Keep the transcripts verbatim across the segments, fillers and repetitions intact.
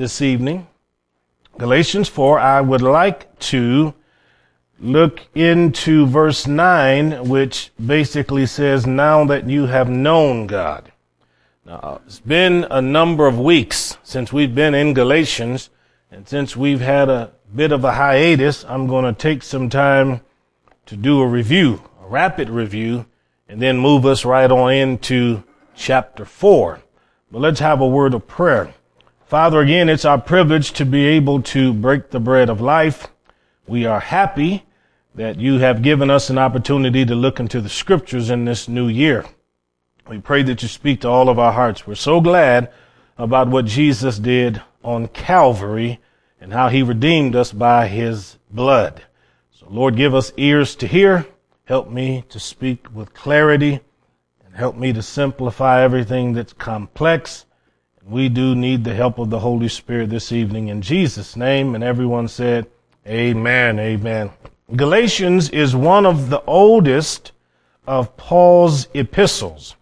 this evening. Galatians four, I would like to look into verse nine, which basically says, now that you have known God. Now, it's been a number of weeks since we've been in Galatians, and since we've had a bit of a hiatus, I'm going to take some time to do a review, a rapid review, and then move us right on into chapter four. But let's have a word of prayer. Father, again, it's our privilege to be able to break the bread of life. We are happy that you have given us an opportunity to look into the scriptures in this new year. We pray that you speak to all of our hearts. We're so glad about what Jesus did on Calvary and how he redeemed us by his blood. So, Lord, give us ears to hear. Help me to speak with clarity and help me to simplify everything that's complex. We do need the help of the Holy Spirit this evening in Jesus' name. And everyone said, amen, amen. Galatians is one of the oldest of Paul's epistles.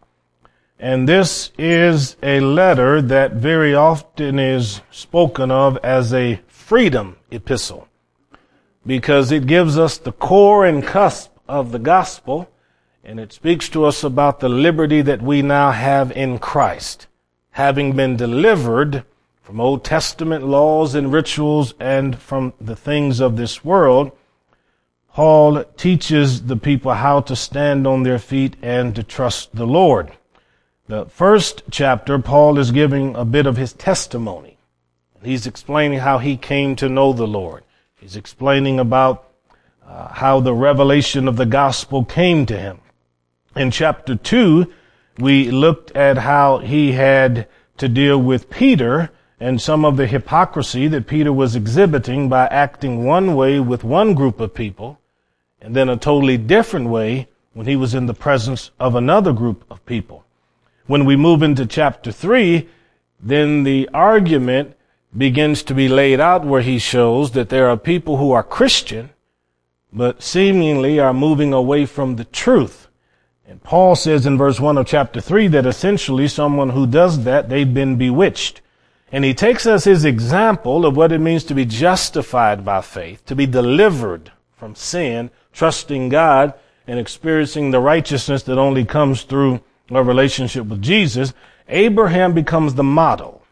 And this is a letter that very often is spoken of as a freedom epistle, because it gives us the core and cusp of the gospel, and it speaks to us about the liberty that we now have in Christ, having been delivered from Old Testament laws and rituals and from the things of this world. Paul teaches the people how to stand on their feet and to trust the Lord. The first chapter, Paul is giving a bit of his testimony. He's explaining how he came to know the Lord. He's explaining about uh, how the revelation of the gospel came to him. In chapter two, we looked at how he had to deal with Peter and some of the hypocrisy that Peter was exhibiting by acting one way with one group of people and then a totally different way when he was in the presence of another group of people. When we move into chapter three, then the argument begins to be laid out where he shows that there are people who are Christian but seemingly are moving away from the truth. And Paul says in verse one of chapter three that essentially someone who does that, they've been bewitched. And he takes us his example of what it means to be justified by faith, to be delivered from sin, trusting God and experiencing the righteousness that only comes through our relationship with Jesus. Abraham becomes the model,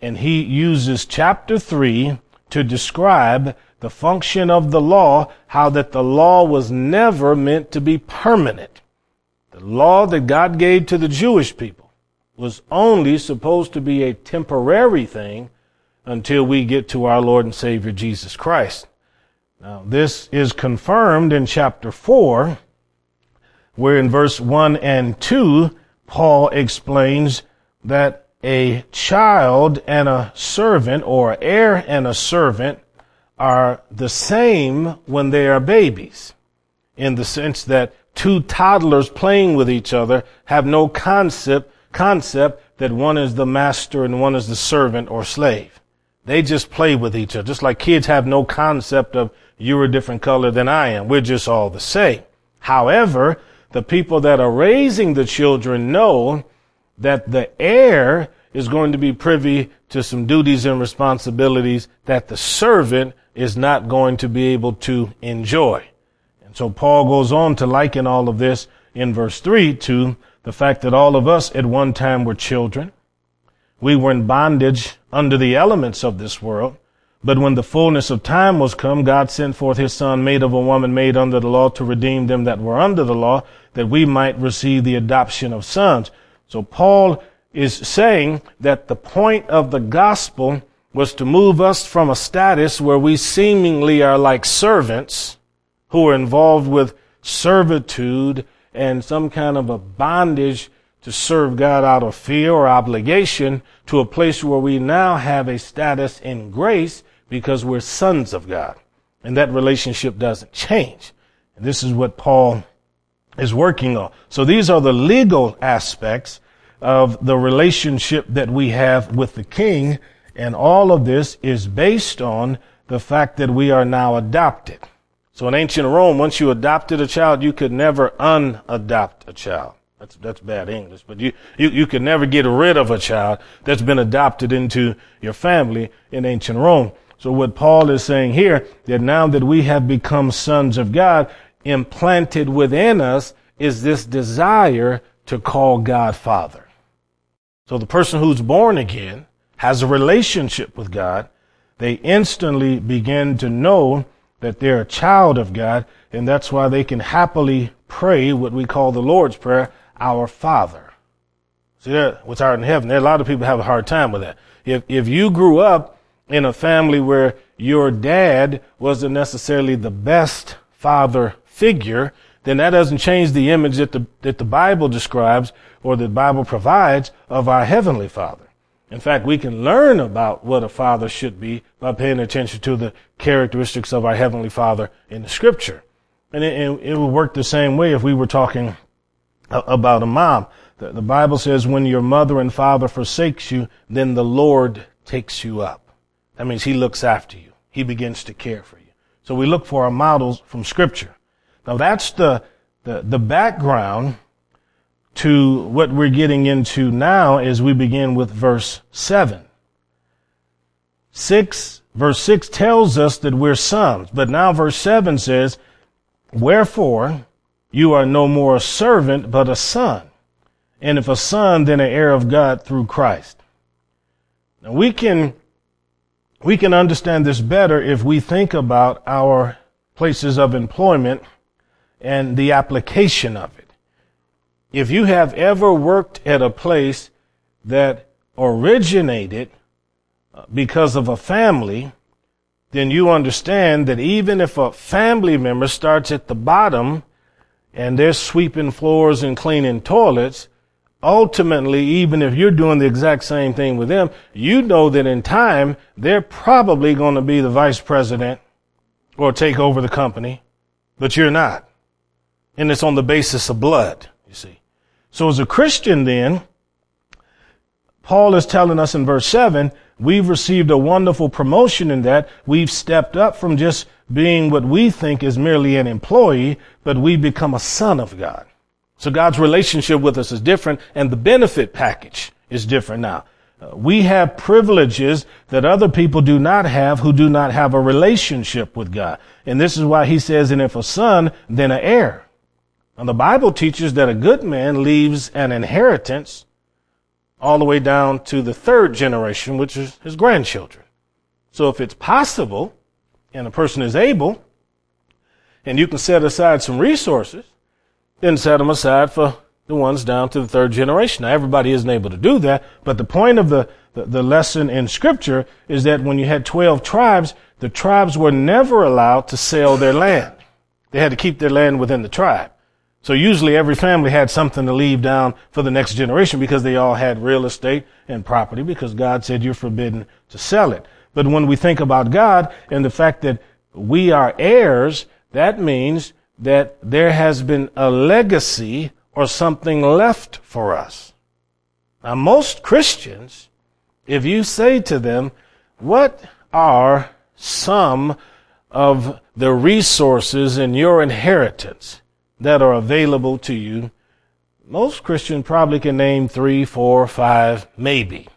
and he uses chapter three to describe the function of the law, how that the law was never meant to be permanent. The law that God gave to the Jewish people was only supposed to be a temporary thing until we get to our Lord and Savior Jesus Christ. Now, this is confirmed in chapter four, where in verse one and two, Paul explains that a child and a servant, or heir and a servant, are the same when they are babies, in the sense that two toddlers playing with each other have no concept, concept that one is the master and one is the servant or slave. They just play with each other, just like kids have no concept of you're a different color than I am. We're just all the same. However, the people that are raising the children know that the heir is going to be privy to some duties and responsibilities that the servant is not going to be able to enjoy. So Paul goes on to liken all of this in verse three to the fact that all of us at one time were children. We were in bondage under the elements of this world. But when the fullness of time was come, God sent forth his son, made of a woman, made under the law, to redeem them that were under the law, that we might receive the adoption of sons. So Paul is saying that the point of the gospel was to move us from a status where we seemingly are like servants who are involved with servitude and some kind of a bondage to serve God out of fear or obligation, to a place where we now have a status in grace because we're sons of God. And that relationship doesn't change. And this is what Paul is working on. So these are the legal aspects of the relationship that we have with the King. And all of this is based on the fact that we are now adopted. So in ancient Rome, once you adopted a child, you could never unadopt a child. That's, that's bad English, but you, you, you can never get rid of a child that's been adopted into your family in ancient Rome. So what Paul is saying here, that now that we have become sons of God, implanted within us is this desire to call God Father. So the person who's born again has a relationship with God. They instantly begin to know that they're a child of God, and that's why they can happily pray what we call the Lord's Prayer, Our Father. See that? What's art in heaven. There, a lot of people have a hard time with that. If if you grew up in a family where your dad wasn't necessarily the best father figure, then that doesn't change the image that the that the Bible describes or the Bible provides of our Heavenly Father. In fact, we can learn about what a father should be by paying attention to the characteristics of our Heavenly Father in the Scripture. And it, it, it would work the same way if we were talking about a mom. The, the Bible says, when your mother and father forsakes you, then the Lord takes you up. That means He looks after you. He begins to care for you. So we look for our models from Scripture. Now that's the, the, the background to what we're getting into now as we begin with verse seven. Six, verse six tells us that we're sons, but now verse seven says, wherefore you are no more a servant, but a son. And if a son, then an heir of God through Christ. Now we can, we can understand this better if we think about our places of employment and the application of it. If you have ever worked at a place that originated because of a family, then you understand that even if a family member starts at the bottom and they're sweeping floors and cleaning toilets, ultimately, even if you're doing the exact same thing with them, you know that in time, they're probably going to be the vice president or take over the company, but you're not. And it's on the basis of blood, you see. So as a Christian then, Paul is telling us in verse seven, we've received a wonderful promotion in that we've stepped up from just being what we think is merely an employee, but we become a son of God. So God's relationship with us is different, and the benefit package is different now. Uh, we have privileges that other people do not have who do not have a relationship with God. And this is why he says, and if a son, then an heir. And the Bible teaches that a good man leaves an inheritance all the way down to the third generation, which is his grandchildren. So if it's possible, and a person is able, and you can set aside some resources, then set them aside for the ones down to the third generation. Now, everybody isn't able to do that, but the point of the, the, the lesson in Scripture is that when you had twelve tribes, the tribes were never allowed to sell their land. They had to keep their land within the tribe. So usually every family had something to leave down for the next generation because they all had real estate and property because God said you're forbidden to sell it. But when we think about God and the fact that we are heirs, that means that there has been a legacy or something left for us. Now, most Christians, if you say to them, what are some of the resources in your inheritance that are available to you, most Christians probably can name three, four, five, maybe.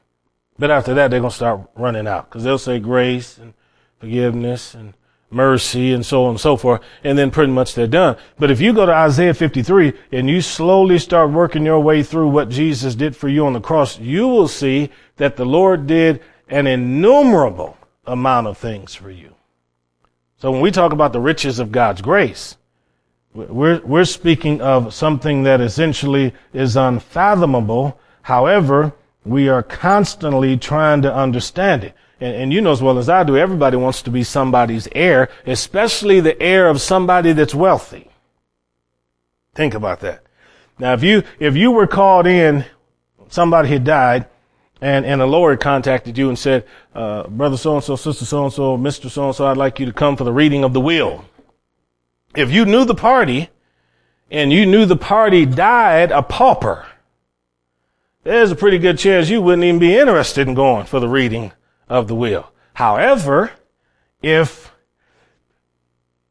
But after that, they're going to start running out because they'll say grace and forgiveness and mercy and so on and so forth, and then pretty much they're done. But if you go to Isaiah fifty-three and you slowly start working your way through what Jesus did for you on the cross, you will see that the Lord did an innumerable amount of things for you. So when we talk about the riches of God's grace, We're, we're speaking of something that essentially is unfathomable. However, we are constantly trying to understand it. And, and you know as well as I do, everybody wants to be somebody's heir, especially the heir of somebody that's wealthy. Think about that. Now, if you, if you were called in, somebody had died, and, and a lawyer contacted you and said, uh, brother so-and-so, sister so-and-so, Mister so-and-so, I'd like you to come for the reading of the will. If you knew the party and you knew the party died a pauper, there's a pretty good chance you wouldn't even be interested in going for the reading of the will. However, if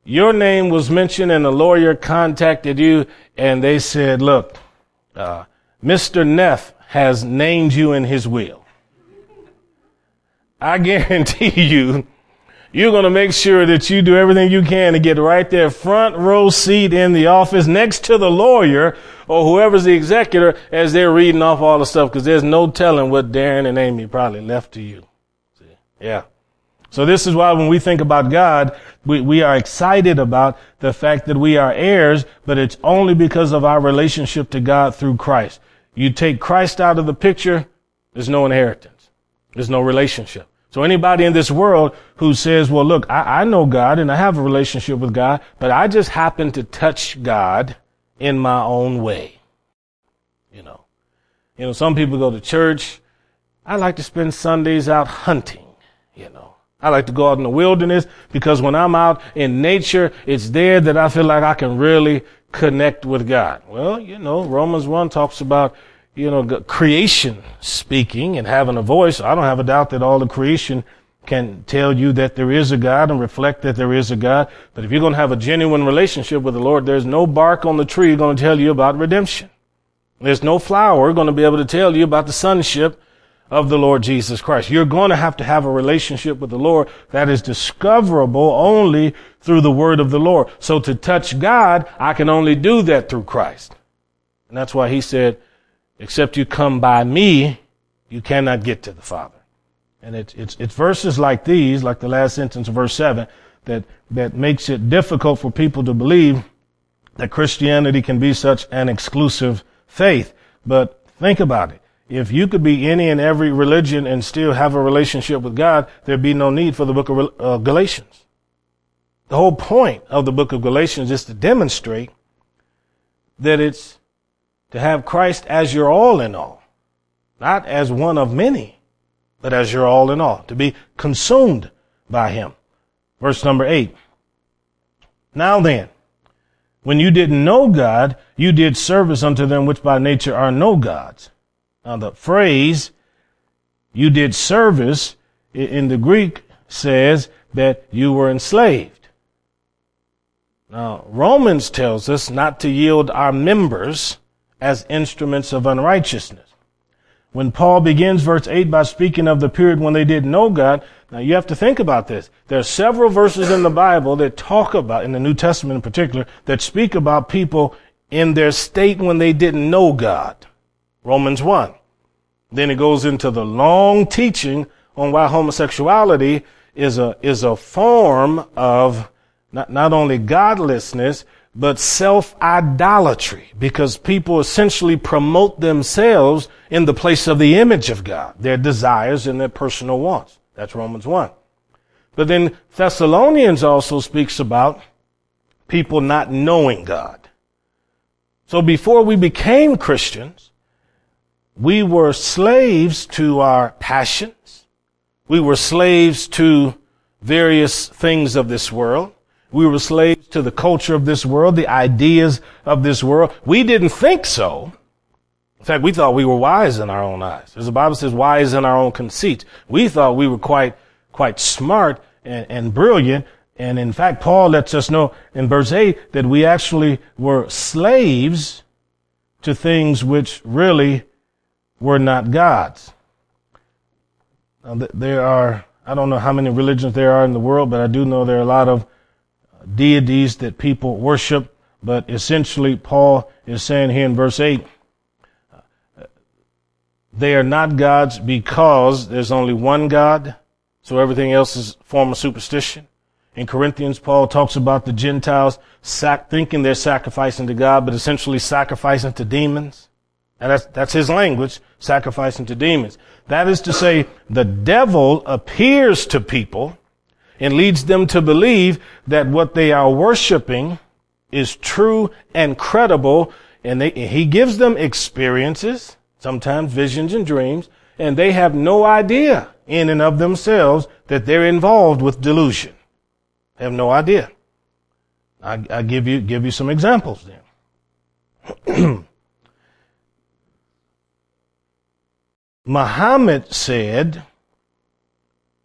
your name was mentioned and a lawyer contacted you and they said, look, uh, Mister Neff has named you in his will. I guarantee you, you're going to make sure that you do everything you can to get right there, front row seat in the office next to the lawyer or whoever's the executor as they're reading off all the stuff, because there's no telling what Darren and Amy probably left to you. See? Yeah. So this is why when we think about God, we, we are excited about the fact that we are heirs, but it's only because of our relationship to God through Christ. You take Christ out of the picture, there's no inheritance. There's no relationship. So anybody in this world who says, well, look, I, I know God and I have a relationship with God, but I just happen to touch God in my own way. You know, you know, some people go to church. I like to spend Sundays out hunting, you know. I like to go out in the wilderness because when I'm out in nature, it's there that I feel like I can really connect with God. Well, you know, Romans one talks about, you know, creation speaking and having a voice. I don't have a doubt that all the creation can tell you that there is a God and reflect that there is a God. But if you're going to have a genuine relationship with the Lord, there's no bark on the tree going to tell you about redemption. There's no flower going to be able to tell you about the sonship of the Lord Jesus Christ. You're going to have to have a relationship with the Lord that is discoverable only through the word of the Lord. So to touch God, I can only do that through Christ. And that's why he said, except you come by me, you cannot get to the Father. And it's, it's, it's verses like these, like the last sentence of verse seven, that, that makes it difficult for people to believe that Christianity can be such an exclusive faith. But think about it. If you could be any and every religion and still have a relationship with God, there'd be no need for the book of uh, Galatians. The whole point of the book of Galatians is to demonstrate that it's to have Christ as your all in all, not as one of many, but as your all in all, to be consumed by him. Verse number eight. Now then, when you didn't know God, you did service unto them which by nature are no gods. Now, the phrase, you did service, in the Greek says that you were enslaved. Now, Romans tells us not to yield our members as instruments of unrighteousness. When Paul begins verse eight by speaking of the period when they didn't know God, now you have to think about this. There are several verses in the Bible that talk about, in the New Testament in particular, that speak about people in their state when they didn't know God. Romans one. Then it goes into the long teaching on why homosexuality is a, is a form of not, not only godlessness, but self-idolatry, because people essentially promote themselves in the place of the image of God, their desires and their personal wants. That's Romans one. But then Thessalonians also speaks about people not knowing God. So before we became Christians, we were slaves to our passions. We were slaves to various things of this world. We were slaves to the culture of this world, the ideas of this world. We didn't think so. In fact, we thought we were wise in our own eyes. As the Bible says, wise in our own conceit. We thought we were quite, quite smart and, and brilliant. And in fact, Paul lets us know in verse eight that we actually were slaves to things which really were not gods. Now, there are, I don't know how many religions there are in the world, but I do know there are a lot of deities that people worship. But essentially, Paul is saying here in verse eight, they are not gods because there's only one God, so everything else is a form of superstition. In Corinthians, Paul talks about the Gentiles sac- thinking they're sacrificing to God, but essentially sacrificing to demons. And that's, that's his language, sacrificing to demons. That is to say, the devil appears to people and leads them to believe that what they are worshiping is true and credible. And they, he gives them experiences, sometimes visions and dreams, and they have no idea in and of themselves that they're involved with delusion. They have no idea. I, I give you, give you some examples then. Muhammad said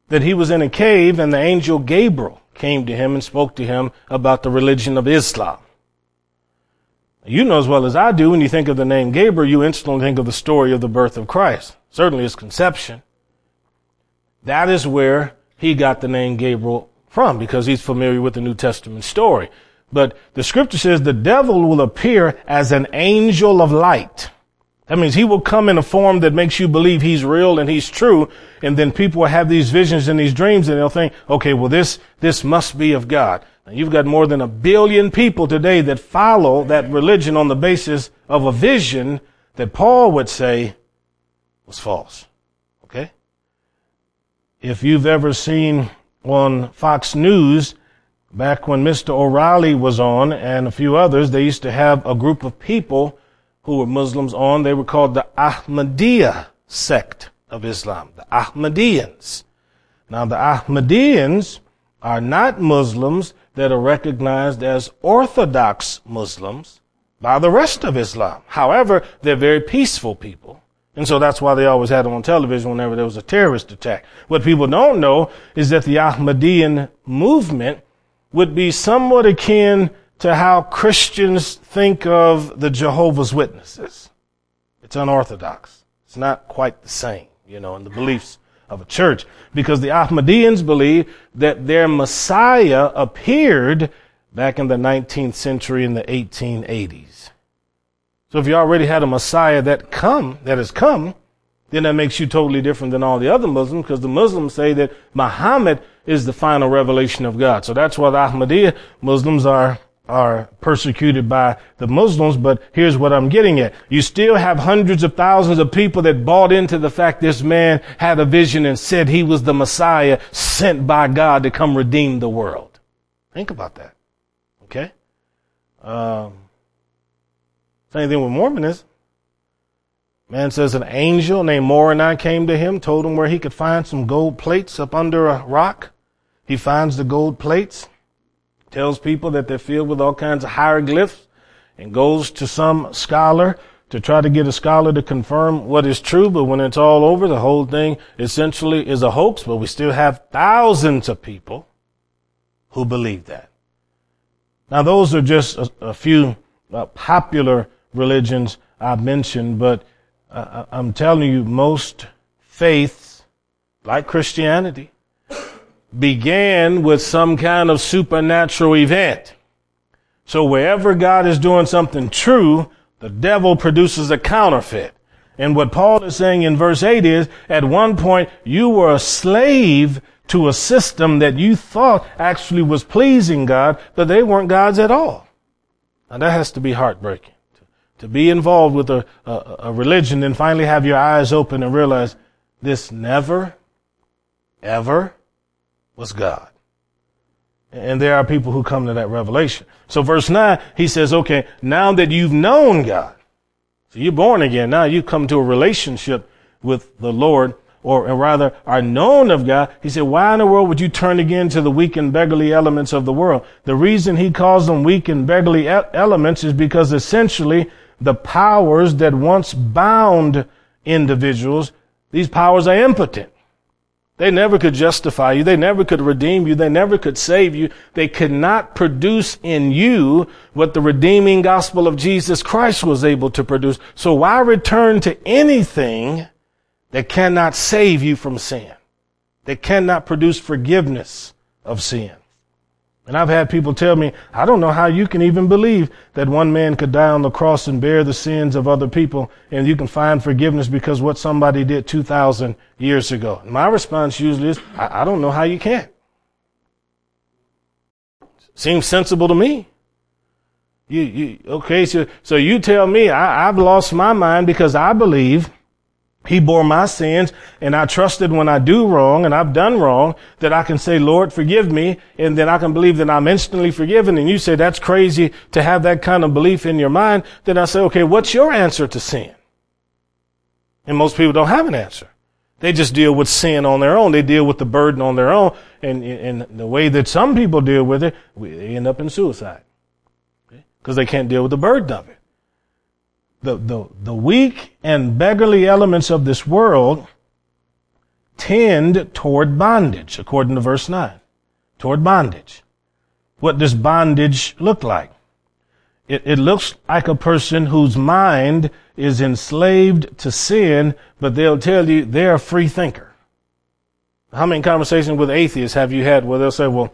that he was in a cave and the angel Gabriel came to him and spoke to him about the religion of Islam. You know as well as I do, when you think of the name Gabriel, you instantly think of the story of the birth of Christ, certainly his conception. That is where he got the name Gabriel from, because he's familiar with the New Testament story. But the scripture says the devil will appear as an angel of light. That means he will come in a form that makes you believe he's real and he's true. And then people will have these visions and these dreams and they'll think, okay, well, this, this must be of God. Now, you've got more than a billion people today that follow that religion on the basis of a vision that Paul would say was false. Okay? If you've ever seen on Fox News, back when Mister O'Reilly was on and a few others, they used to have a group of people who were Muslims on. They were called the Ahmadiyya sect of Islam, the Ahmadiyyans. Now, the Ahmadiyyans are not Muslims that are recognized as Orthodox Muslims by the rest of Islam. However, they're very peaceful people. And so that's why they always had them on television whenever there was a terrorist attack. What people don't know is that the Ahmadiyyan movement would be somewhat akin to how Christians think of the Jehovah's Witnesses. It's unorthodox. It's not quite the same, you know, in the beliefs of a church, because the Ahmadiyyans believe that their Messiah appeared back in the nineteenth century in the eighteen eighties. So if you already had a Messiah that come, that has come, then that makes you totally different than all the other Muslims, because the Muslims say that Muhammad is the final revelation of God. So that's why the Ahmadiyya Muslims are are persecuted by the Muslims. But here's what I'm getting at. You still have hundreds of thousands of people that bought into the fact this man had a vision and said he was the Messiah sent by God to come redeem the world. Think about that. Okay? Um, same thing with Mormonism. Man says an angel named Moroni came to him, told him where he could find some gold plates up under a rock. He finds the gold plates, tells people that they're filled with all kinds of hieroglyphs, and goes to some scholar to try to get a scholar to confirm what is true. But when it's all over, the whole thing essentially is a hoax. But we still have thousands of people who believe that. Now, those are just a, a few uh, popular religions I mentioned, but I'm telling you, most faiths, like Christianity, began with some kind of supernatural event. So wherever God is doing something true, the devil produces a counterfeit. And what Paul is saying in verse eight is, at one point, you were a slave to a system that you thought actually was pleasing God, but they weren't God's at all. Now that has to be heartbreaking. To be involved with a, a, a religion and finally have your eyes open and realize this never, ever was God. And there are people who come to that revelation. So verse nine, he says, okay, now that you've known God, so you're born again, now you've come to a relationship with the Lord, or, or rather are known of God. He said, why in the world would you turn again to the weak and beggarly elements of the world? The reason he calls them weak and beggarly elements is because essentially the powers that once bound individuals, these powers are impotent. They never could justify you. They never could redeem you. They never could save you. They could not produce in you what the redeeming gospel of Jesus Christ was able to produce. So why return to anything that cannot save you from sin, that cannot produce forgiveness of sin? And I've had people tell me, I don't know how you can even believe that one man could die on the cross and bear the sins of other people and you can find forgiveness because what somebody did two thousand years ago. And my response usually is, I, I don't know how you can. Seems sensible to me. You, you, okay, so, so you tell me I, I've lost my mind because I believe he bore my sins, and I trusted when I do wrong, and I've done wrong, that I can say, Lord, forgive me, and then I can believe that I'm instantly forgiven. And you say, that's crazy to have that kind of belief in your mind. Then I say, okay, what's your answer to sin? And most people don't have an answer. They just deal with sin on their own. They deal with the burden on their own. And, and the way that some people deal with it, they end up in suicide because they can't deal with the burden of it. The, the, the weak and beggarly elements of this world tend toward bondage, according to verse nine, toward bondage. What does bondage look like? It, it looks like a person whose mind is enslaved to sin, but they'll tell you they're a free thinker. How many conversations with atheists have you had where they'll say, well,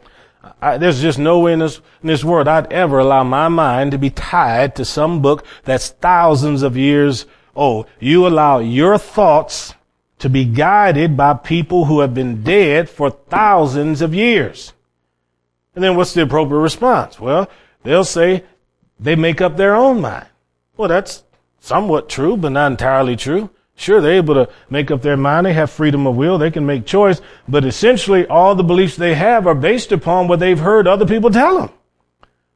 I, there's just no way in this, in this world I'd ever allow my mind to be tied to some book that's thousands of years old. You allow your thoughts to be guided by people who have been dead for thousands of years. And then what's the appropriate response? Well, they'll say they make up their own mind. Well, that's somewhat true, but not entirely true. Sure, they're able to make up their mind. They have freedom of will. They can make choice. But essentially, all the beliefs they have are based upon what they've heard other people tell them.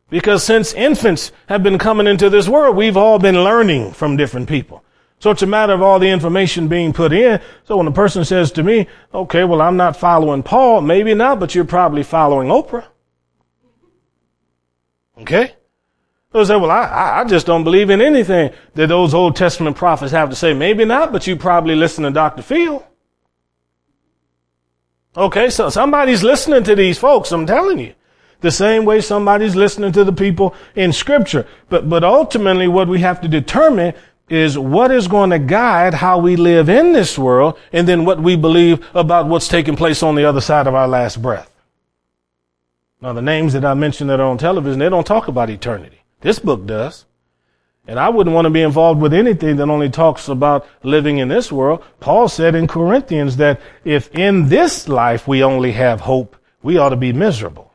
Because since infants have been coming into this world, we've all been learning from different people. So it's a matter of all the information being put in. So when a person says to me, okay, well, I'm not following Paul, maybe not, but you're probably following Oprah. Okay? They'll say, well, I, I just don't believe in anything that those Old Testament prophets have to say. Maybe not, but you probably listen to Doctor Phil. Okay, so somebody's listening to these folks, I'm telling you. The same way somebody's listening to the people in Scripture. But, but ultimately what we have to determine is what is going to guide how we live in this world and then what we believe about what's taking place on the other side of our last breath. Now, the names that I mentioned that are on television, they don't talk about eternity. This book does. And I wouldn't want to be involved with anything that only talks about living in this world. Paul said in Corinthians that if in this life we only have hope, we ought to be miserable.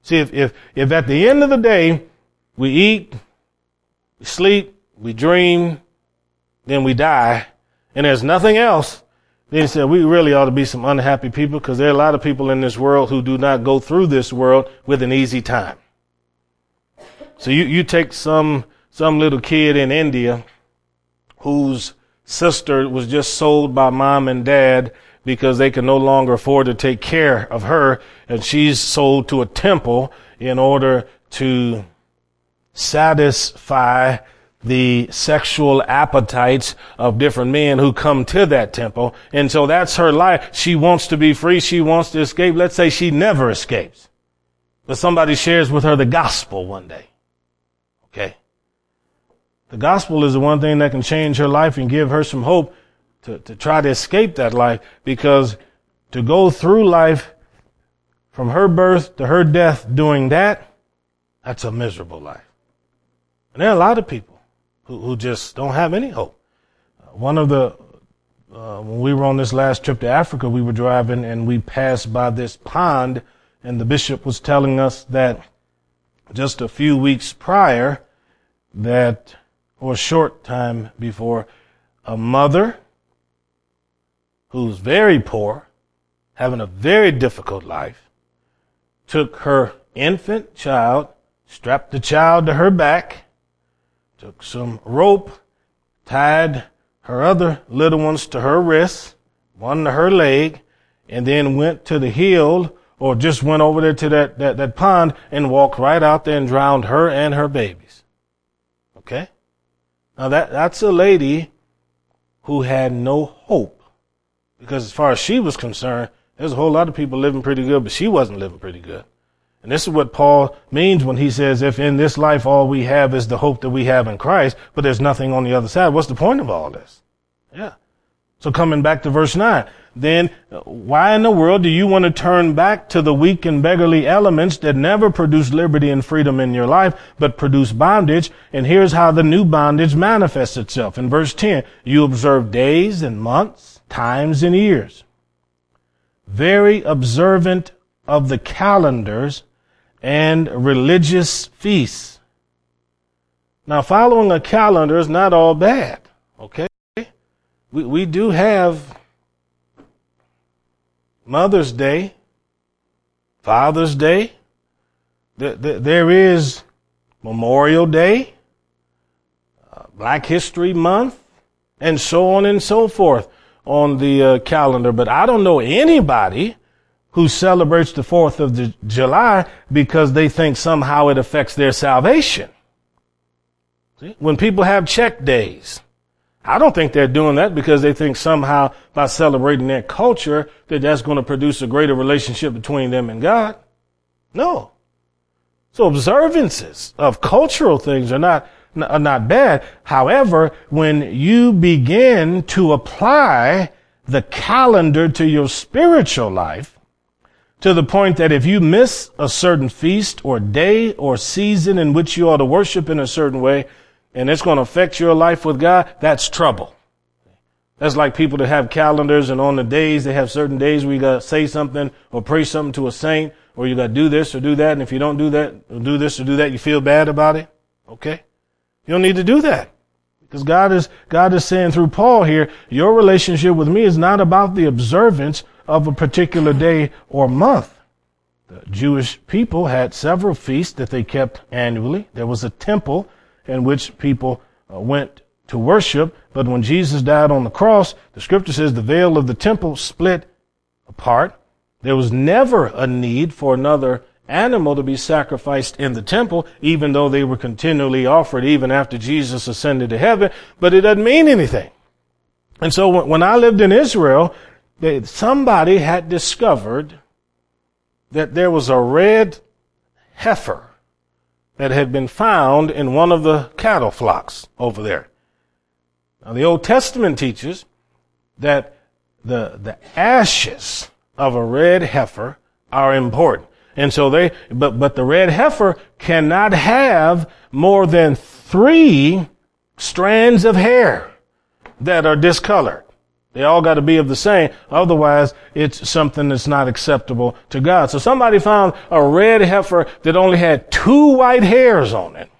See, if, if, if at the end of the day we eat, we sleep, we dream, then we die, and there's nothing else, then he said, we really ought to be some unhappy people, because there are a lot of people in this world who do not go through this world with an easy time. So you, you take some, some little kid in India whose sister was just sold by mom and dad because they can no longer afford to take care of her, and she's sold to a temple in order to satisfy the sexual appetites of different men who come to that temple. And so that's her life. She wants to be free. She wants to escape. Let's say she never escapes. But somebody shares with her the gospel one day. Okay. The gospel is the one thing that can change her life and give her some hope to, to try to escape that life. Because to go through life from her birth to her death doing that, that's a miserable life. And there are a lot of people Who, who just don't have any hope. One of the, uh, when we were on this last trip to Africa, we were driving and we passed by this pond, and the bishop was telling us that just a few weeks prior, that, or a short time before, a mother who's very poor, having a very difficult life, took her infant child, strapped the child to her back, took some rope, tied her other little ones to her wrists, one to her leg, and then went to the hill, or just went over there to that, that, that pond and walked right out there and drowned her and her babies. Okay? Now that, that's a lady who had no hope. Because as far as she was concerned, there's a whole lot of people living pretty good, but she wasn't living pretty good. And this is what Paul means when he says, if in this life all we have is the hope that we have in Christ, but there's nothing on the other side, what's the point of all this? Yeah. So coming back to verse nine, then why in the world do you want to turn back to the weak and beggarly elements that never produce liberty and freedom in your life, but produce bondage? And here's how the new bondage manifests itself. In verse ten, you observe days and months, times and years. Very observant of the calendars and religious feasts. Now, following a calendar is not all bad, okay? We we do have Mother's Day, Father's Day. There, there, there is Memorial Day, uh, Black History Month, and so on and so forth on the uh, calendar. But I don't know anybody who celebrates the fourth of the July because they think somehow it affects their salvation. See? When people have check days, I don't think they're doing that because they think somehow by celebrating their culture that that's going to produce a greater relationship between them and God. No. So observances of cultural things are not, are not bad. However, when you begin to apply the calendar to your spiritual life, to the point that if you miss a certain feast or day or season in which you ought to worship in a certain way, and it's going to affect your life with God, that's trouble. That's like people that have calendars, and on the days, they have certain days where you got to say something or pray something to a saint, or you got to do this or do that, and if you don't do that, or do this or do that, you feel bad about it. Okay? You don't need to do that. Because God is, God is saying through Paul here, your relationship with me is not about the observance of a particular day or month. The Jewish people had several feasts that they kept annually. There was a temple in which people uh, went to worship. But when Jesus died on the cross, the scripture says the veil of the temple split apart. There was never a need for another animal to be sacrificed in the temple, even though they were continually offered even after Jesus ascended to heaven. But it doesn't mean anything. And so when I lived in Israel, They, somebody had discovered that there was a red heifer that had been found in one of the cattle flocks over there. Now, the Old Testament teaches that the, the ashes of a red heifer are important. And so they, but, but the red heifer cannot have more than three strands of hair that are discolored. They all got to be of the same. Otherwise, it's something that's not acceptable to God. So somebody found a red heifer that only had two white hairs on it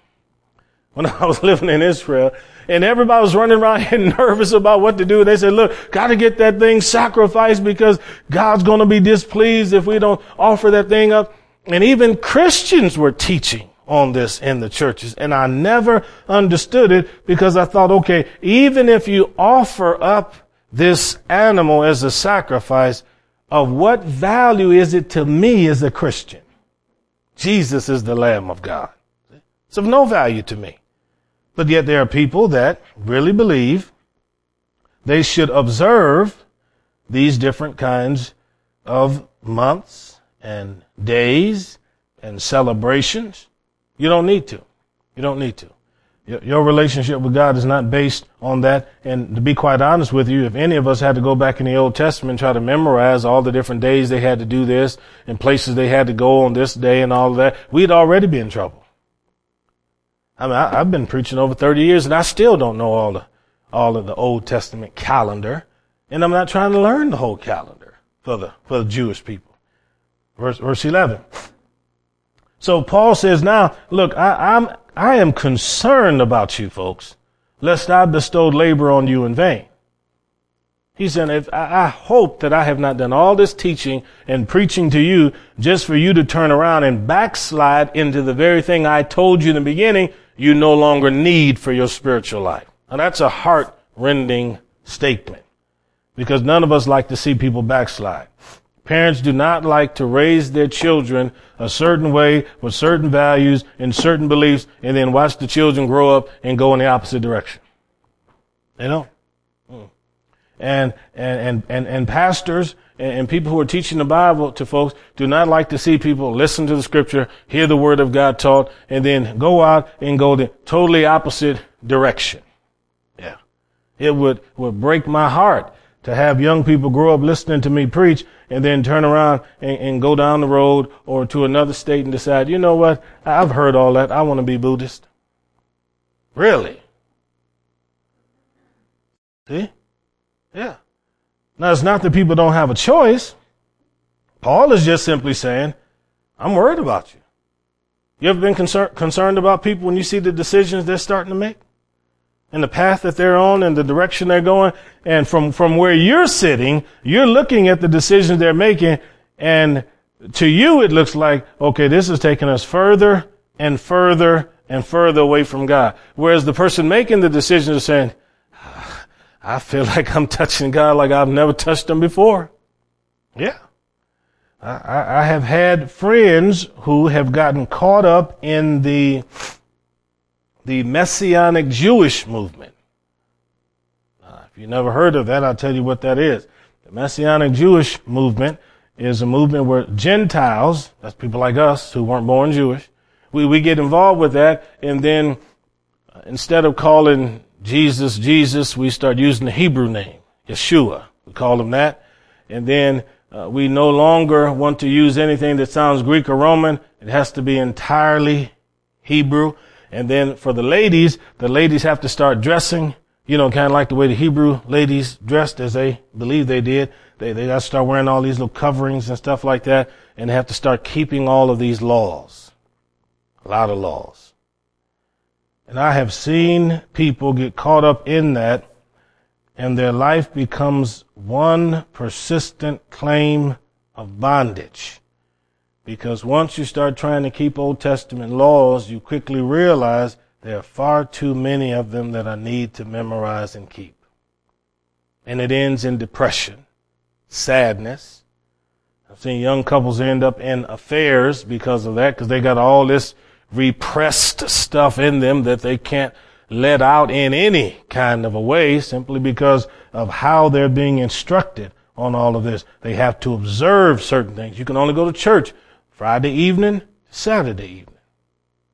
when I was living in Israel. And everybody was running around here nervous about what to do. They said, look, got to get that thing sacrificed because God's going to be displeased if we don't offer that thing up. And even Christians were teaching on this in the churches. And I never understood it because I thought, okay, even if you offer up this animal as a sacrifice, of what value is it to me as a Christian? Jesus is the Lamb of God. It's of no value to me. But yet there are people that really believe they should observe these different kinds of months and days and celebrations. You don't need to. You don't need to. Your relationship with God is not based on that. And to be quite honest with you, if any of us had to go back in the Old Testament and try to memorize all the different days they had to do this and places they had to go on this day and all of that, we'd already be in trouble. I mean, I, I've been preaching over thirty years and I still don't know all the, all of the Old Testament calendar. And I'm not trying to learn the whole calendar for the, for the Jewish people. Verse, verse eleven. So Paul says now, look, I, I'm, I am concerned about you folks, lest I bestow labor on you in vain. He said, if, I, I hope that I have not done all this teaching and preaching to you just for you to turn around and backslide into the very thing I told you in the beginning you no longer need for your spiritual life. Now that's a heart-rending statement because none of us like to see people backslide. Parents do not like to raise their children a certain way with certain values and certain beliefs and then watch the children grow up and go in the opposite direction. They don't. And, and, and, and, and pastors and, and people who are teaching the Bible to folks do not like to see people listen to the scripture, hear the word of God taught, and then go out and go the totally opposite direction. Yeah. It would, would break my heart to have young people grow up listening to me preach and then turn around and, and go down the road or to another state and decide, you know what, I've heard all that. I want to be Buddhist. Really? See? Yeah. Now, it's not that people don't have a choice. Paul is just simply saying, I'm worried about you. You ever been concern, concerned about people when you see the decisions they're starting to make? And the path that they're on and the direction they're going. And from, from where you're sitting, you're looking at the decisions they're making. And to you, it looks like, okay, this is taking us further and further and further away from God. Whereas the person making the decisions is saying, I feel like I'm touching God like I've never touched him before. Yeah. I, I have had friends who have gotten caught up in the The Messianic Jewish movement. Uh, if you never heard of that, I'll tell you what that is. The Messianic Jewish movement is a movement where Gentiles, that's people like us who weren't born Jewish, we, we get involved with that, and then instead of calling Jesus Jesus, we start using the Hebrew name, Yeshua. We call him that. And then uh, we no longer want to use anything that sounds Greek or Roman. It has to be entirely Hebrew. And then for the ladies, the ladies have to start dressing, you know, kind of like the way the Hebrew ladies dressed, as they believe they did. They, they got to start wearing all these little coverings and stuff like that, and they have to start keeping all of these laws. A lot of laws. And I have seen people get caught up in that, and their life becomes one persistent claim of bondage. Because once you start trying to keep Old Testament laws, you quickly realize there are far too many of them that I need to memorize and keep. And it ends in depression, sadness. I've seen young couples end up in affairs because of that, because they got all this repressed stuff in them that they can't let out in any kind of a way, simply because of how they're being instructed on all of this. They have to observe certain things. You can only go to church Friday evening, Saturday evening.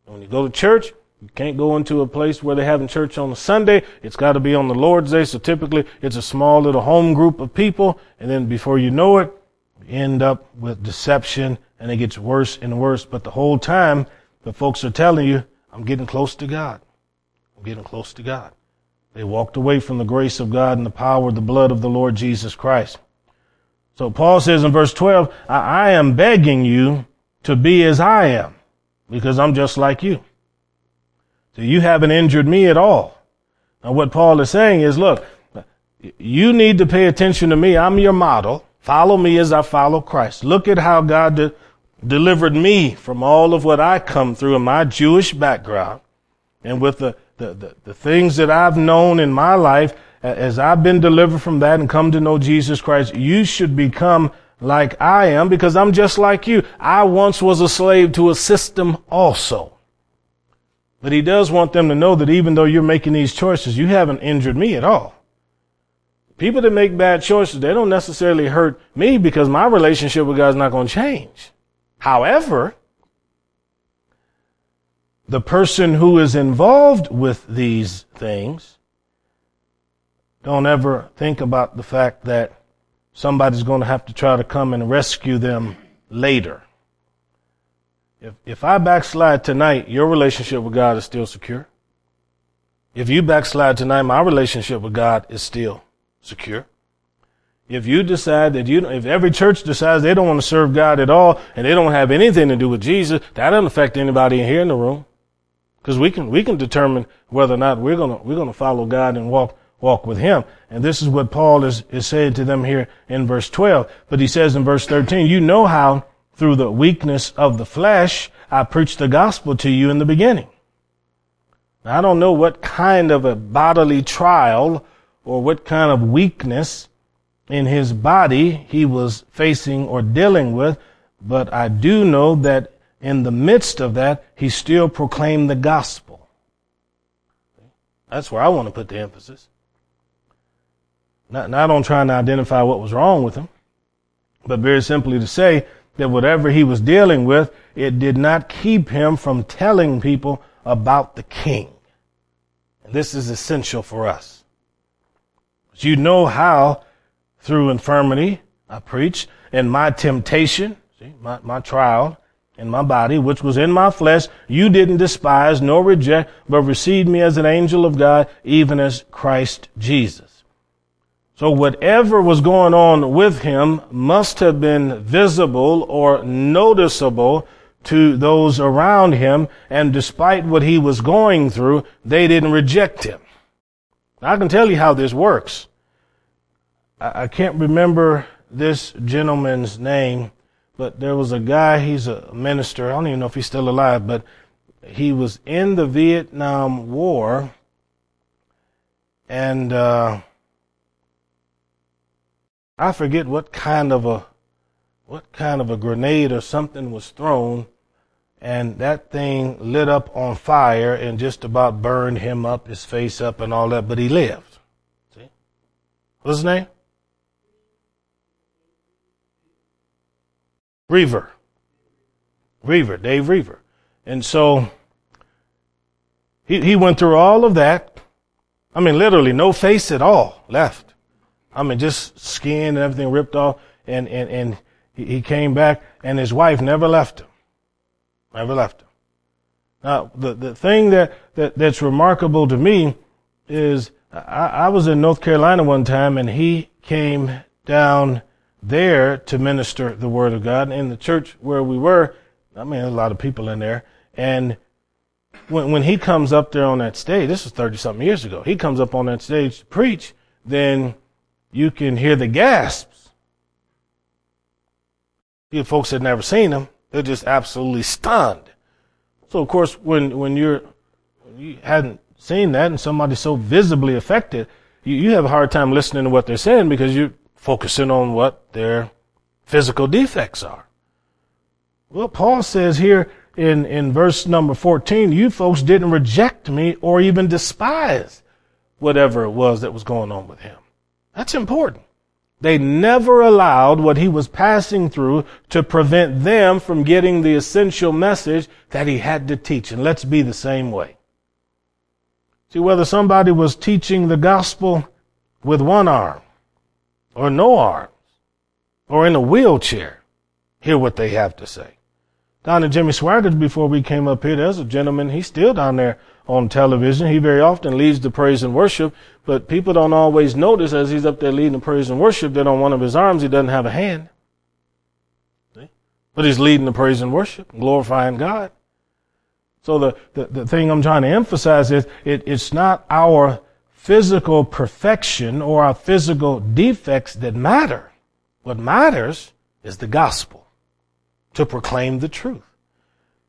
When you go to church, you can't go into a place where they're having church on a Sunday. It's got to be on the Lord's Day, so typically it's a small little home group of people, and then before you know it, you end up with deception, and it gets worse and worse. But the whole time, the folks are telling you, I'm getting close to God. I'm getting close to God. They walked away from the grace of God and the power of the blood of the Lord Jesus Christ. So Paul says in verse twelve, I, I am begging you to be as I am, because I'm just like you. So you haven't injured me at all. Now what Paul is saying is, look, you need to pay attention to me. I'm your model. Follow me as I follow Christ. Look at how God de- delivered me from all of what I come through in my Jewish background, and with the, the, the, the things that I've known in my life. As I've been delivered from that and come to know Jesus Christ, you should become like I am, because I'm just like you. I once was a slave to a system also. But he does want them to know that even though you're making these choices, you haven't injured me at all. People that make bad choices, they don't necessarily hurt me, because my relationship with God is not going to change. However, the person who is involved with these things, don't ever think about the fact that somebody's going to have to try to come and rescue them later. If if I backslide tonight, your relationship with God is still secure. If you backslide tonight, my relationship with God is still secure. If you decide that you, if every church decides they don't want to serve God at all and they don't have anything to do with Jesus, that doesn't affect anybody in here in the room, because we can we can determine whether or not we're gonna we're gonna follow God and walk. Walk with him. And this is what Paul is, is saying to them here in verse twelve. But he says in verse thirteen, you know how through the weakness of the flesh, I preached the gospel to you in the beginning. Now, I don't know what kind of a bodily trial or what kind of weakness in his body he was facing or dealing with, but I do know that in the midst of that, he still proclaimed the gospel. That's where I want to put the emphasis. Not, not on trying to identify what was wrong with him, but very simply to say that whatever he was dealing with, it did not keep him from telling people about the King. And this is essential for us. But you know how through infirmity I preached, and my temptation, see, my, my trial in my body, which was in my flesh, you didn't despise nor reject, but received me as an angel of God, even as Christ Jesus. So whatever was going on with him must have been visible or noticeable to those around him, and despite what he was going through, they didn't reject him. I can tell you how this works. I can't remember this gentleman's name, but there was a guy, he's a minister, I don't even know if he's still alive, but he was in the Vietnam War, and uh I forget what kind of a what kind of a grenade or something was thrown, and that thing lit up on fire and just about burned him up, his face up and all that, but he lived. See? What's his name? Reaver. Reaver, Dave Reaver. And so he, he went through all of that. I mean, literally no face at all left. I mean, just skin and everything ripped off. And, and, and he came back, and his wife never left him. Never left him. Now, the, the thing that, that, that's remarkable to me is I, I was in North Carolina one time, and he came down there to minister the Word of God. In the church where we were, I mean, there's a lot of people in there. And when, when he comes up there on that stage, this was thirty-something years ago, he comes up on that stage to preach, then you can hear the gasps. You folks had never seen him. They're just absolutely stunned. So, of course, when, when you're, you hadn't seen that and somebody's so visibly affected, you, you have a hard time listening to what they're saying because you're focusing on what their physical defects are. Well, Paul says here in, in verse number fourteen, you folks didn't reject me or even despise whatever it was that was going on with him. That's important. They never allowed what he was passing through to prevent them from getting the essential message that he had to teach. And let's be the same way. See, whether somebody was teaching the gospel with one arm or no arms or in a wheelchair, hear what they have to say. Down at Jimmy Swaggart's before we came up here, there's a gentleman, he's still down there on television. He very often leads the praise and worship, but people don't always notice as he's up there leading the praise and worship that on one of his arms he doesn't have a hand. See? But he's leading the praise and worship, glorifying God. So the, the, the thing I'm trying to emphasize is it, it's not our physical perfection or our physical defects that matter. What matters is the gospel, to proclaim the truth.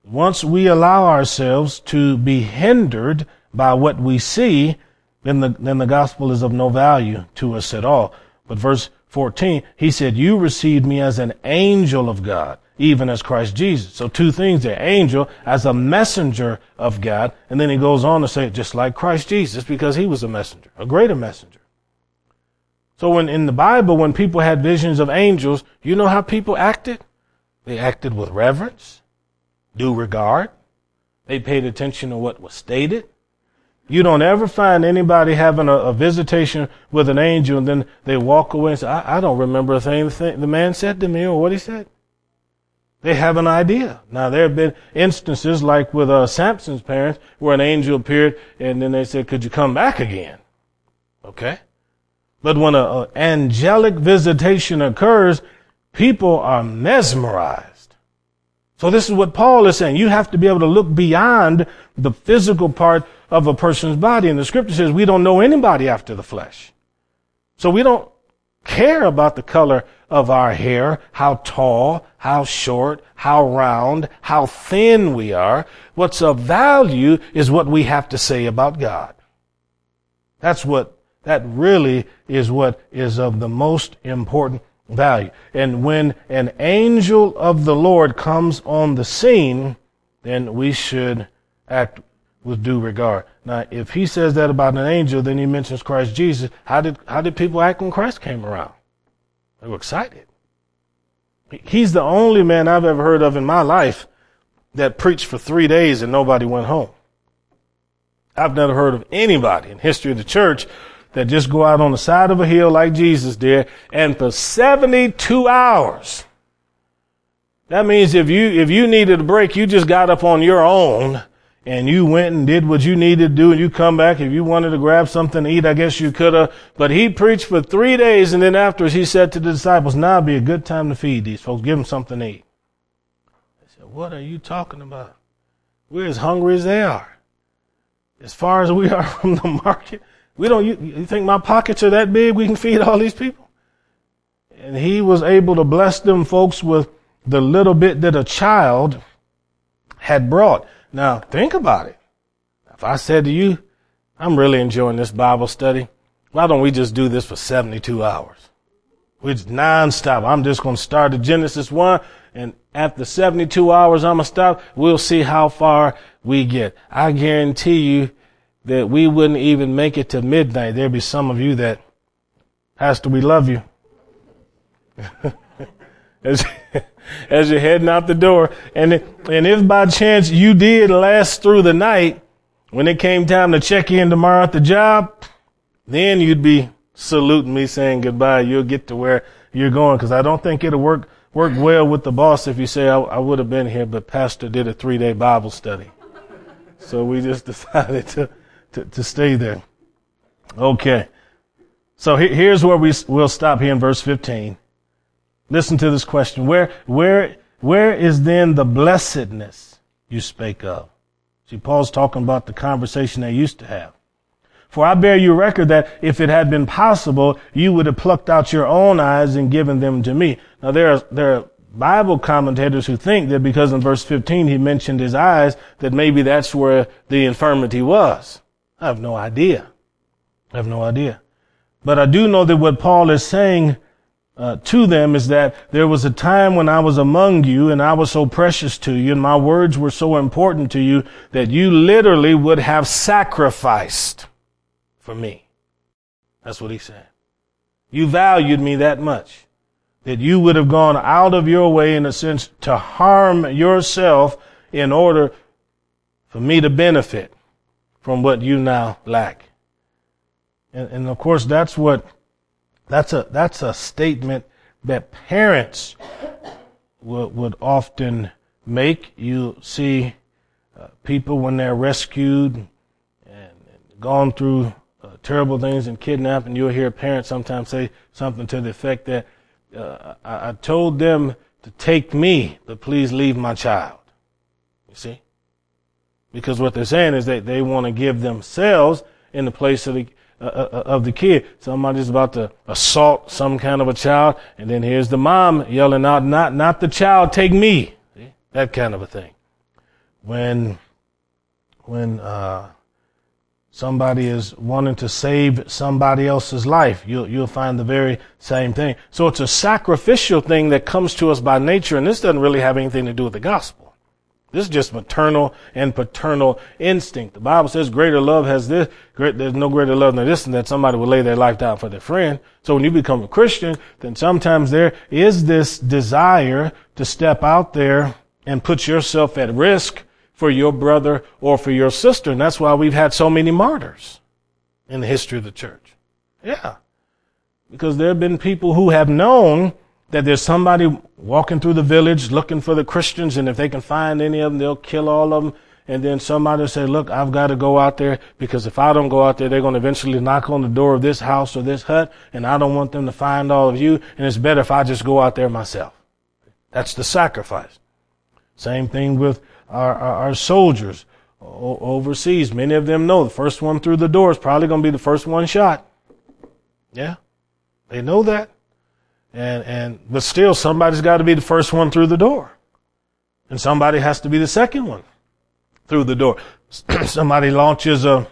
Once we allow ourselves to be hindered by what we see, then the, then the gospel is of no value to us at all. But verse fourteen, he said, you received me as an angel of God, even as Christ Jesus. So two things there, angel as a messenger of God. And then he goes on to say, just like Christ Jesus, because he was a messenger, a greater messenger. So when in the Bible, when people had visions of angels, you know how people acted? They acted with reverence, due regard. They paid attention to what was stated. You don't ever find anybody having a, a visitation with an angel and then they walk away and say, I, I don't remember a thing the, thing the man said to me or what he said. They have an idea. Now, there have been instances like with uh, Samson's parents where an angel appeared and then they said, could you come back again? Okay. But when an angelic visitation occurs, people are mesmerized. So this is what Paul is saying. You have to be able to look beyond the physical part of a person's body. And the scripture says we don't know anybody after the flesh. So we don't care about the color of our hair, how tall, how short, how round, how thin we are. What's of value is what we have to say about God. That's what, that really is what is of the most important value. And when an angel of the Lord comes on the scene, then we should act with due regard. Now, if he says that about an angel, then he mentions Christ Jesus. How did, how did people act when Christ came around? They were excited. He's the only man I've ever heard of in my life that preached for three days and nobody went home. I've never heard of anybody in history of the church that just go out on the side of a hill like Jesus did, and for seventy-two hours. That means if you, if you needed a break, you just got up on your own and you went and did what you needed to do and you come back. If you wanted to grab something to eat, I guess you could have. But he preached for three days and then afterwards he said to the disciples, now would be a good time to feed these folks. Give them something to eat. They said, what are you talking about? We're as hungry as they are. As far as we are from the market, we don't, you, you think my pockets are that big we can feed all these people? And he was able to bless them folks with the little bit that a child had brought. Now, think about it. If I said to you, I'm really enjoying this Bible study, why don't we just do this for seventy-two hours? It's nonstop. I'm just going to start at Genesis one, and after seventy-two hours, I'm going to stop. We'll see how far we get. I guarantee you, that we wouldn't even make it to midnight. There'd be some of you that, Pastor, we love you. as, as you're heading out the door. And it, and if by chance you did last through the night, when it came time to check in tomorrow at the job, then you'd be saluting me saying goodbye. You'll get to where you're going, because I don't think it'll work work well with the boss if you say, I, I would have been here, but Pastor did a three-day Bible study. So we just decided to, to, to stay there. Okay. So here's where we, we'll stop here in verse fifteen. Listen to this question. Where, where, where is then the blessedness you spake of? See, Paul's talking about the conversation they used to have. For I bear you record that if it had been possible, you would have plucked out your own eyes and given them to me. Now there are, there are Bible commentators who think that because in verse fifteen he mentioned his eyes, that maybe that's where the infirmity was. I have no idea. I have no idea. But I do know that what Paul is saying uh, to them is that there was a time when I was among you and I was so precious to you and my words were so important to you that you literally would have sacrificed for me. That's what he said. You valued me that much that you would have gone out of your way, in a sense, to harm yourself in order for me to benefit from what you now lack. And, and of course, that's what, that's a, that's a statement that parents would, would often make. You see uh, people when they're rescued and, and gone through uh, terrible things and kidnapped, and you'll hear parents sometimes say something to the effect that, uh, I, I told them to take me, but please leave my child. You see? Because what they're saying is that they want to give themselves in the place of the, Uh, of the kid. Somebody's about to assault some kind of a child, and then here's the mom yelling out, not not the child, take me. See? That kind of a thing. When when uh somebody is wanting to save somebody else's life, you'll you'll find the very same thing. So it's a sacrificial thing that comes to us by nature, and this doesn't really have anything to do with the gospel. This is just maternal and paternal instinct. The Bible says greater love has this. Great, there's no greater love than this, and that somebody will lay their life down for their friend. So when you become a Christian, then sometimes there is this desire to step out there and put yourself at risk for your brother or for your sister. And that's why we've had so many martyrs in the history of the church. Yeah. Because there have been people who have known that there's somebody walking through the village looking for the Christians, and if they can find any of them, they'll kill all of them. And then somebody will say, look, I've got to go out there, because if I don't go out there, they're going to eventually knock on the door of this house or this hut, and I don't want them to find all of you, and it's better if I just go out there myself. That's the sacrifice. Same thing with our, our, our soldiers o- overseas. Many of them know the first one through the door is probably going to be the first one shot. Yeah, they know that. And, and, but still somebody's got to be the first one through the door. And somebody has to be the second one through the door. Somebody launches a,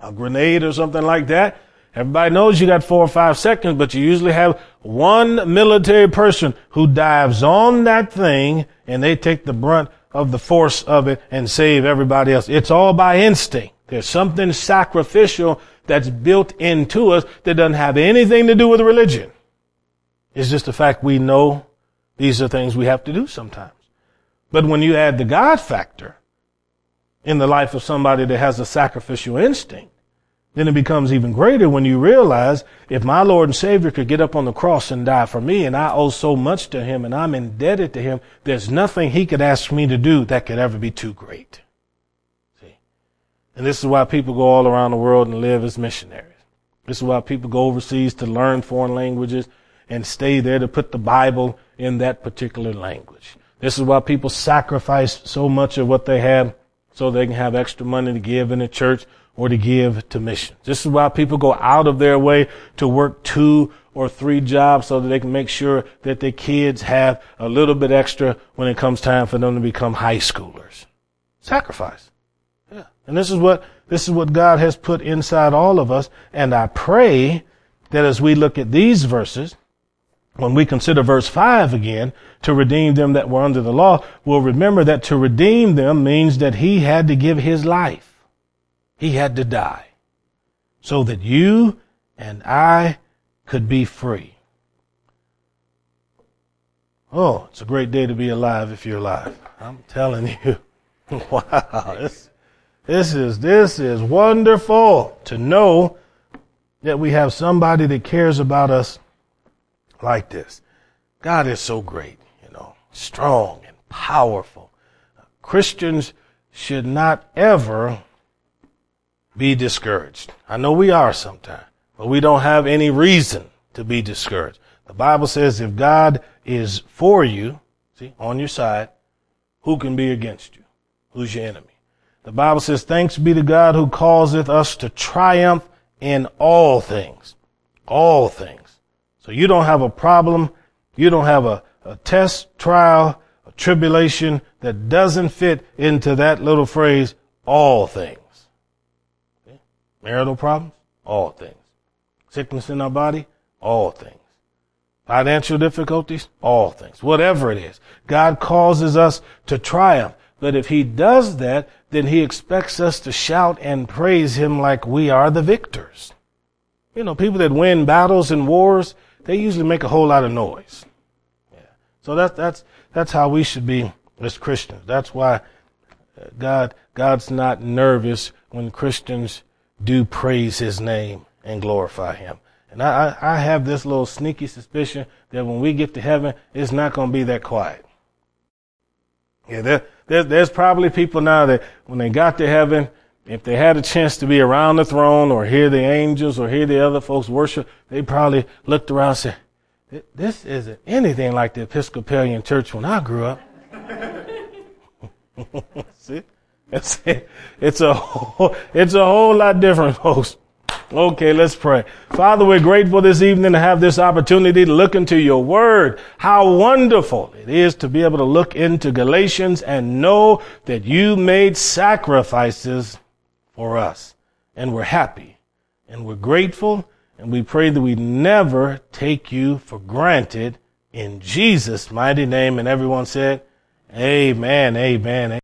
a grenade or something like that. Everybody knows you got four or five seconds, but you usually have one military person who dives on that thing, and they take the brunt of the force of it and save everybody else. It's all by instinct. There's something sacrificial that's built into us that doesn't have anything to do with religion. It's just the fact we know these are things we have to do sometimes. But when you add the God factor in the life of somebody that has a sacrificial instinct, then it becomes even greater when you realize, if my Lord and Savior could get up on the cross and die for me, and I owe so much to him and I'm indebted to him, there's nothing he could ask me to do that could ever be too great. See? And this is why people go all around the world and live as missionaries. This is why people go overseas to learn foreign languages and stay there to put the Bible in that particular language. This is why people sacrifice so much of what they have so they can have extra money to give in the church or to give to missions. This is why people go out of their way to work two or three jobs so that they can make sure that their kids have a little bit extra when it comes time for them to become high schoolers. Sacrifice. Yeah. And this is what, this is what God has put inside all of us. And I pray that as we look at these verses, when we consider verse five again, to redeem them that were under the law, we'll remember that to redeem them means that he had to give his life. He had to die so that you and I could be free. Oh, it's a great day to be alive if you're alive. I'm telling you. Wow. This, this is, this is wonderful to know that we have somebody that cares about us like this. God is so great, you know, strong and powerful. Christians should not ever be discouraged. I know we are sometimes, but we don't have any reason to be discouraged. The Bible says if God is for you, see, on your side, who can be against you? Who's your enemy? The Bible says, thanks be to God who causeth us to triumph in all things. All things. So you don't have a problem. You don't have a, a test, trial, a tribulation that doesn't fit into that little phrase, all things. Okay? Marital problems? All things. Sickness in our body? All things. Financial difficulties? All things. Whatever it is. God causes us to triumph. But if he does that, then he expects us to shout and praise him like we are the victors. You know, people that win battles and wars, they usually make a whole lot of noise. Yeah. So that, that's that's how we should be as Christians. That's why God God's not nervous when Christians do praise his name and glorify him. And I, I have this little sneaky suspicion that when we get to heaven, it's not going to be that quiet. Yeah, there, there, there's probably people now that when they got to heaven, if they had a chance to be around the throne or hear the angels or hear the other folks worship, they probably looked around and said, this isn't anything like the Episcopalian church when I grew up. See? That's it. It's a whole, it's a whole lot different, folks. Okay, let's pray. Father, we're grateful this evening to have this opportunity to look into your word. How wonderful it is to be able to look into Galatians and know that you made sacrifices for us. And we're happy and we're grateful. And we pray that we never take you for granted in Jesus' mighty name. And everyone said, amen, amen, amen.